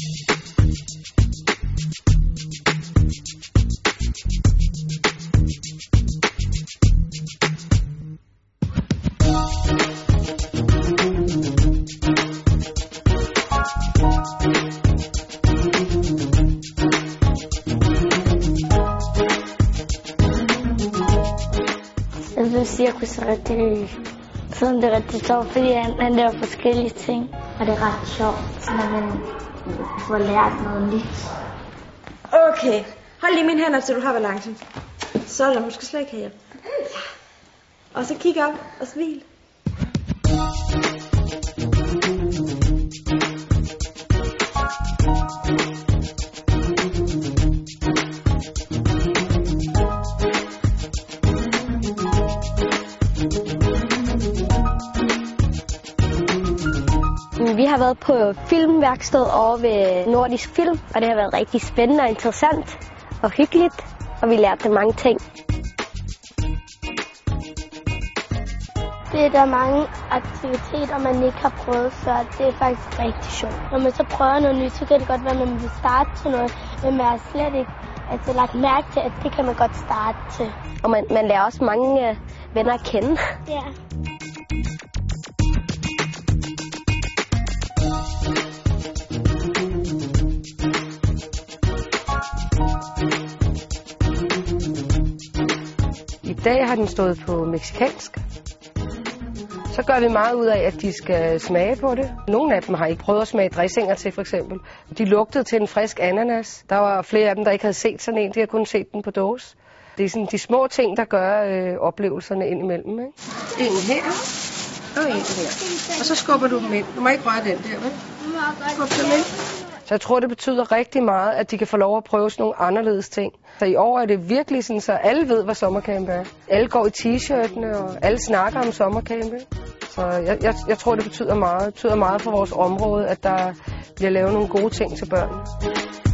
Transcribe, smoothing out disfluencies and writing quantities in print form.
Jeg vil sige, at jeg kunne se rigtig, sådan det er rigtig sjovt, fordi han laver forskellige ting. Og det er ret sjovt, når man får lært noget nyt. Okay, hold lige mine hænder, til du har balancen. Sådan, du skal slet ikke have hjælp. Og så kig op og smil. Vi har været på filmværksted over ved Nordisk Film, og det har været rigtig spændende og interessant og hyggeligt, og vi lærte mange ting. Det er der mange aktiviteter, man ikke har prøvet før. Det er faktisk rigtig sjovt. Når man så prøver noget nyt, så kan det godt være, at man vil starte til noget, men man har slet ikke lagt mærke til, at det kan man godt starte til. Og man lærer også mange venner at kende. Ja. I dag har den stået på mexicansk. Så gør vi meget ud af, at de skal smage på det. Nogle af dem har ikke prøvet at smage dressinger til, for eksempel. De lugtede til en frisk ananas. Der var flere af dem, der ikke havde set sådan en. De har kun set den på dåse. Det er sådan de små ting, der gør oplevelserne indimellem. Ikke? En her og en her. Og så skubber du dem ind. Du må ikke røre den der, vel? Skub dem ind. Så jeg tror, det betyder rigtig meget, at de kan få lov at prøve sådan nogle anderledes ting. Så i år er det virkelig sådan, så alle ved, hvad sommercamp er. Alle går i t-shirtene, og alle snakker om sommercamp. Så jeg tror, det betyder meget for vores område, at der bliver lavet nogle gode ting til børnene.